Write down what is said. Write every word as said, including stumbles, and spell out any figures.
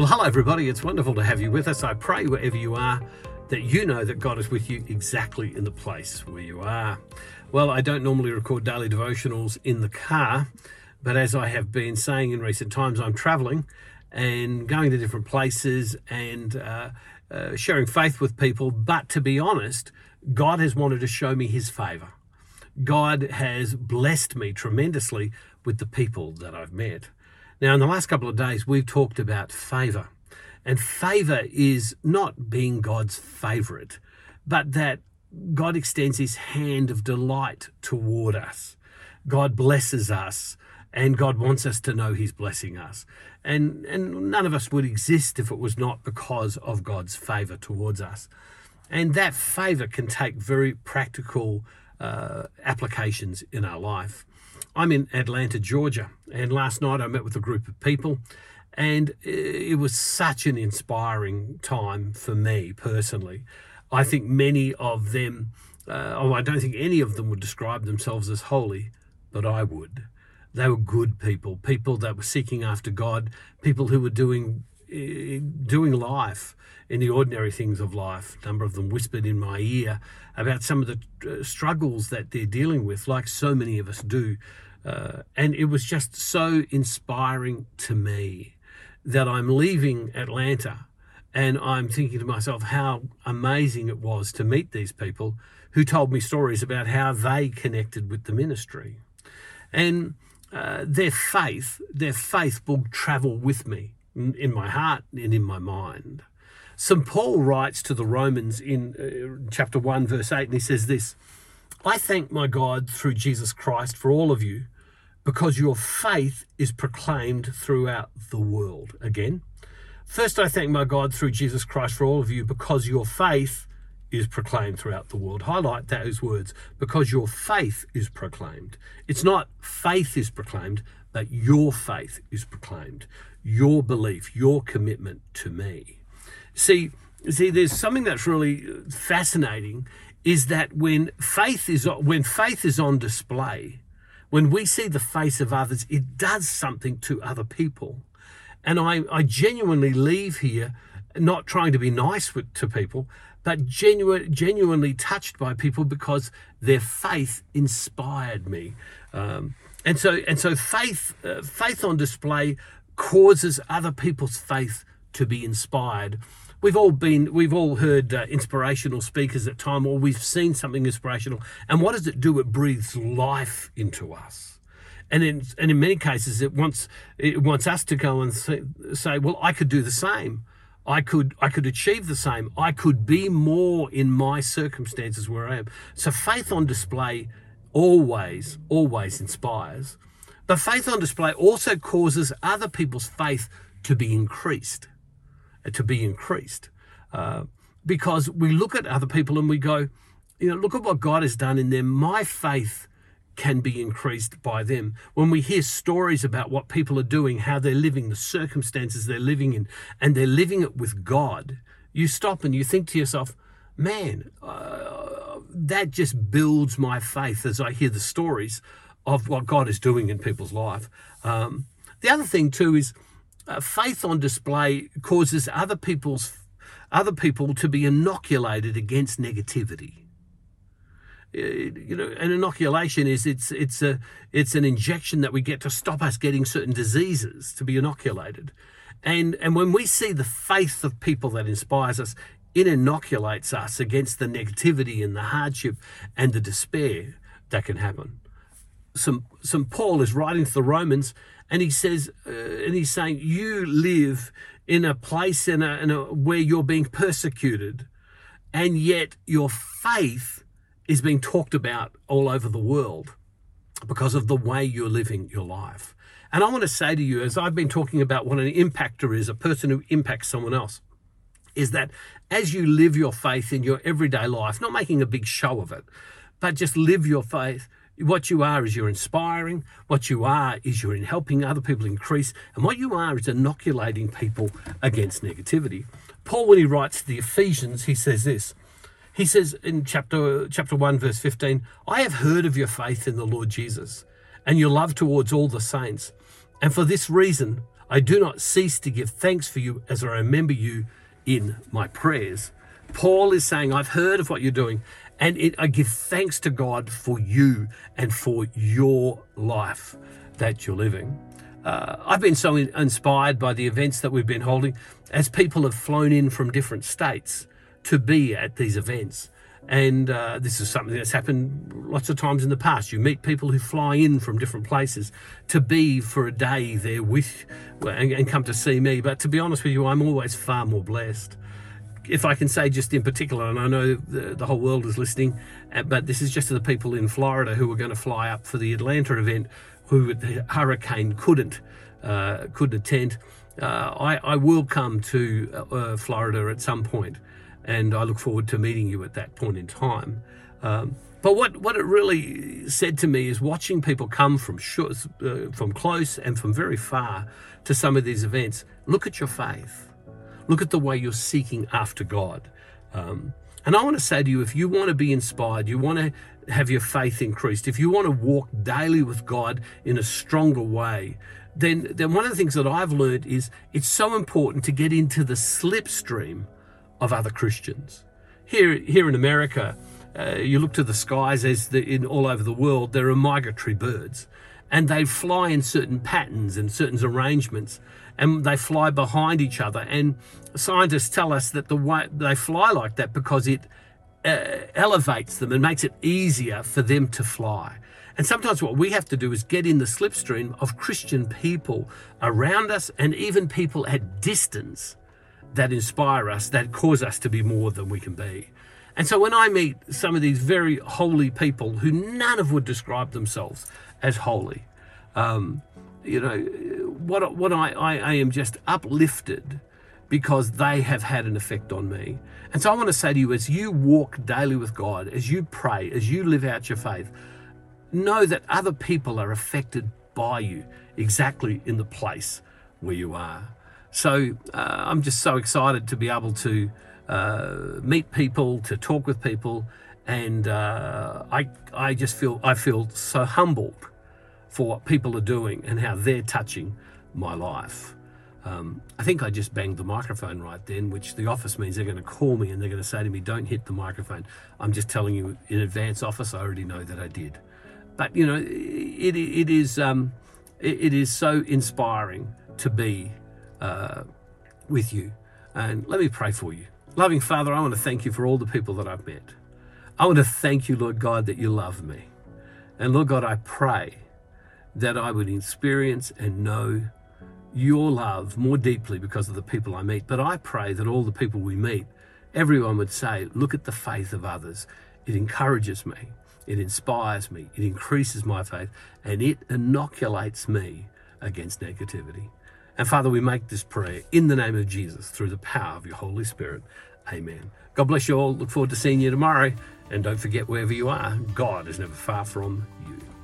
Well, hello everybody, it's wonderful to have you with us. I pray wherever you are that you know that God is with you exactly in the place where you are. Well, I don't normally record daily devotionals in the car, but as I have been saying in recent times, I'm traveling and going to different places and uh, uh, sharing faith with people. But to be honest, God has wanted to show me his favor. God has blessed me tremendously with the people that I've met. Now, in the last couple of days, we've talked about favor. And favor is not being God's favorite, but that God extends his hand of delight toward us. God blesses us, and God wants us to know he's blessing us. And, and none of us would exist if it was not because of God's favor towards us. And that favor can take very practical Uh, applications in our life. I'm in Atlanta, Georgia, and last night I met with a group of people, and it was such an inspiring time for me personally. I think many of them, uh, oh, I don't think any of them would describe themselves as holy, but I would. They were good people, people that were seeking after God, people who were doing doing life in the ordinary things of life. A number of them whispered in my ear about some of the struggles that they're dealing with, like so many of us do. Uh, and it was just so inspiring to me that I'm leaving Atlanta and I'm thinking to myself how amazing it was to meet these people who told me stories about how they connected with the ministry. And uh, their faith, their faith will travel with me in my heart and in my mind. Saint Paul writes to the Romans in chapter one, verse eight, and he says this, "I thank my God through Jesus Christ for all of you, because your faith is proclaimed throughout the world." Again, "First, I thank my God through Jesus Christ for all of you, because your faith is proclaimed throughout the world." Highlight those words, because your faith is proclaimed. It's not faith is proclaimed, but your faith is proclaimed, your belief, your commitment to me. See, see, there's something that's really fascinating, is that when faith is when faith is on display, when we see the face of others, it does something to other people. And I, I genuinely leave here not trying to be nice with, to people, but genuine, genuinely touched by people because their faith inspired me. Um, And so, and so, faith, uh, faith on display causes other people's faith to be inspired. We've all been, we've all heard uh, inspirational speakers at time, or we've seen something inspirational. And what does it do? It breathes life into us. And in, and in many cases, it wants, it wants us to go and say, say, well, I could do the same. I could, I could achieve the same. I could be more in my circumstances where I am. So faith on display always, always inspires. But faith on display also causes other people's faith to be increased, to be increased. Uh, because we look at other people and we go, you know, look at what God has done in them. My faith can be increased by them. When we hear stories about what people are doing, how they're living, the circumstances they're living in, and they're living it with God, you stop and you think to yourself, man, uh, that just builds my faith as I hear the stories of what God is doing in people's life. Um, the other thing too is uh, faith on display causes other people's other people to be inoculated against negativity. It, you know, an inoculation is it's it's a it's an injection that we get to stop us getting certain diseases, to be inoculated. And and when we see the faith of people that inspires us, it inoculates us against the negativity and the hardship and the despair that can happen. Saint Paul is writing to the Romans, and he says, uh, and he's saying, you live in a place in a, in a where you're being persecuted, and yet your faith is being talked about all over the world because of the way you're living your life. And I want to say to you, as I've been talking about what an impactor is, a person who impacts someone else, is that as you live your faith in your everyday life, not making a big show of it, but just live your faith, what you are is you're inspiring, what you are is you're in helping other people increase, and what you are is inoculating people against negativity. Paul, when he writes to the Ephesians, he says this. He says in chapter chapter one, verse fifteen, "I have heard of your faith in the Lord Jesus and your love towards all the saints, and for this reason I do not cease to give thanks for you as I remember you in my prayers. Paul is saying, I've heard of what you're doing, and it, I give thanks to God for you and for your life that you're living. Uh, I've been so in, inspired by the events that we've been holding as people have flown in from different states to be at these events. And uh, this is something that's happened lots of times in the past. You meet people who fly in from different places to be for a day there with and, and come to see me. But to be honest with you, I'm always far more blessed. If I can say just in particular, and I know the, the whole world is listening, but this is just to the people in Florida who were going to fly up for the Atlanta event, who the hurricane couldn't uh, couldn't attend. Uh, I, I will come to uh, Florida at some point, and I look forward to meeting you at that point in time. Um, but what, what it really said to me is watching people come from short, uh, from close and from very far to some of these events. Look at your faith. Look at the way you're seeking after God. Um, and I want to say to you, if you want to be inspired, you want to have your faith increased, if you want to walk daily with God in a stronger way, then, then one of the things that I've learned is it's so important to get into the slipstream of other Christians. Here, here in America, uh, you look to the skies as the, in all over the world, there are migratory birds. And they fly in certain patterns and certain arrangements, and they fly behind each other. And scientists tell us that the way they fly like that because it uh, elevates them and makes it easier for them to fly. And sometimes what we have to do is get in the slipstream of Christian people around us and even people at distance that inspire us, that cause us to be more than we can be. And so when I meet some of these very holy people who none of would describe themselves as holy, um, you know, what what I, I, I am just uplifted because they have had an effect on me. And so I want to say to you, as you walk daily with God, as you pray, as you live out your faith, know that other people are affected by you exactly in the place where you are. So uh, I'm just so excited to be able to Uh, meet people, to talk with people, and uh, I I just feel I feel so humbled for what people are doing and how they're touching my life. Um, I think I just banged the microphone right then, which the office means they're going to call me and they're going to say to me, "Don't hit the microphone." I'm just telling you in advance, office. I already know that I did, but you know, it it is um, it, it is so inspiring to be uh, with you, and let me pray for you. Loving Father, I want to thank you for all the people that I've met. I want to thank you, Lord God, that you love me. And Lord God, I pray that I would experience and know your love more deeply because of the people I meet. But I pray that all the people we meet, everyone would say, look at the faith of others. It encourages me. It inspires me. It increases my faith. And it inoculates me against negativity. And Father, we make this prayer in the name of Jesus, through the power of your Holy Spirit. Amen. God bless you all. Look forward to seeing you tomorrow. And don't forget, wherever you are, God is never far from you.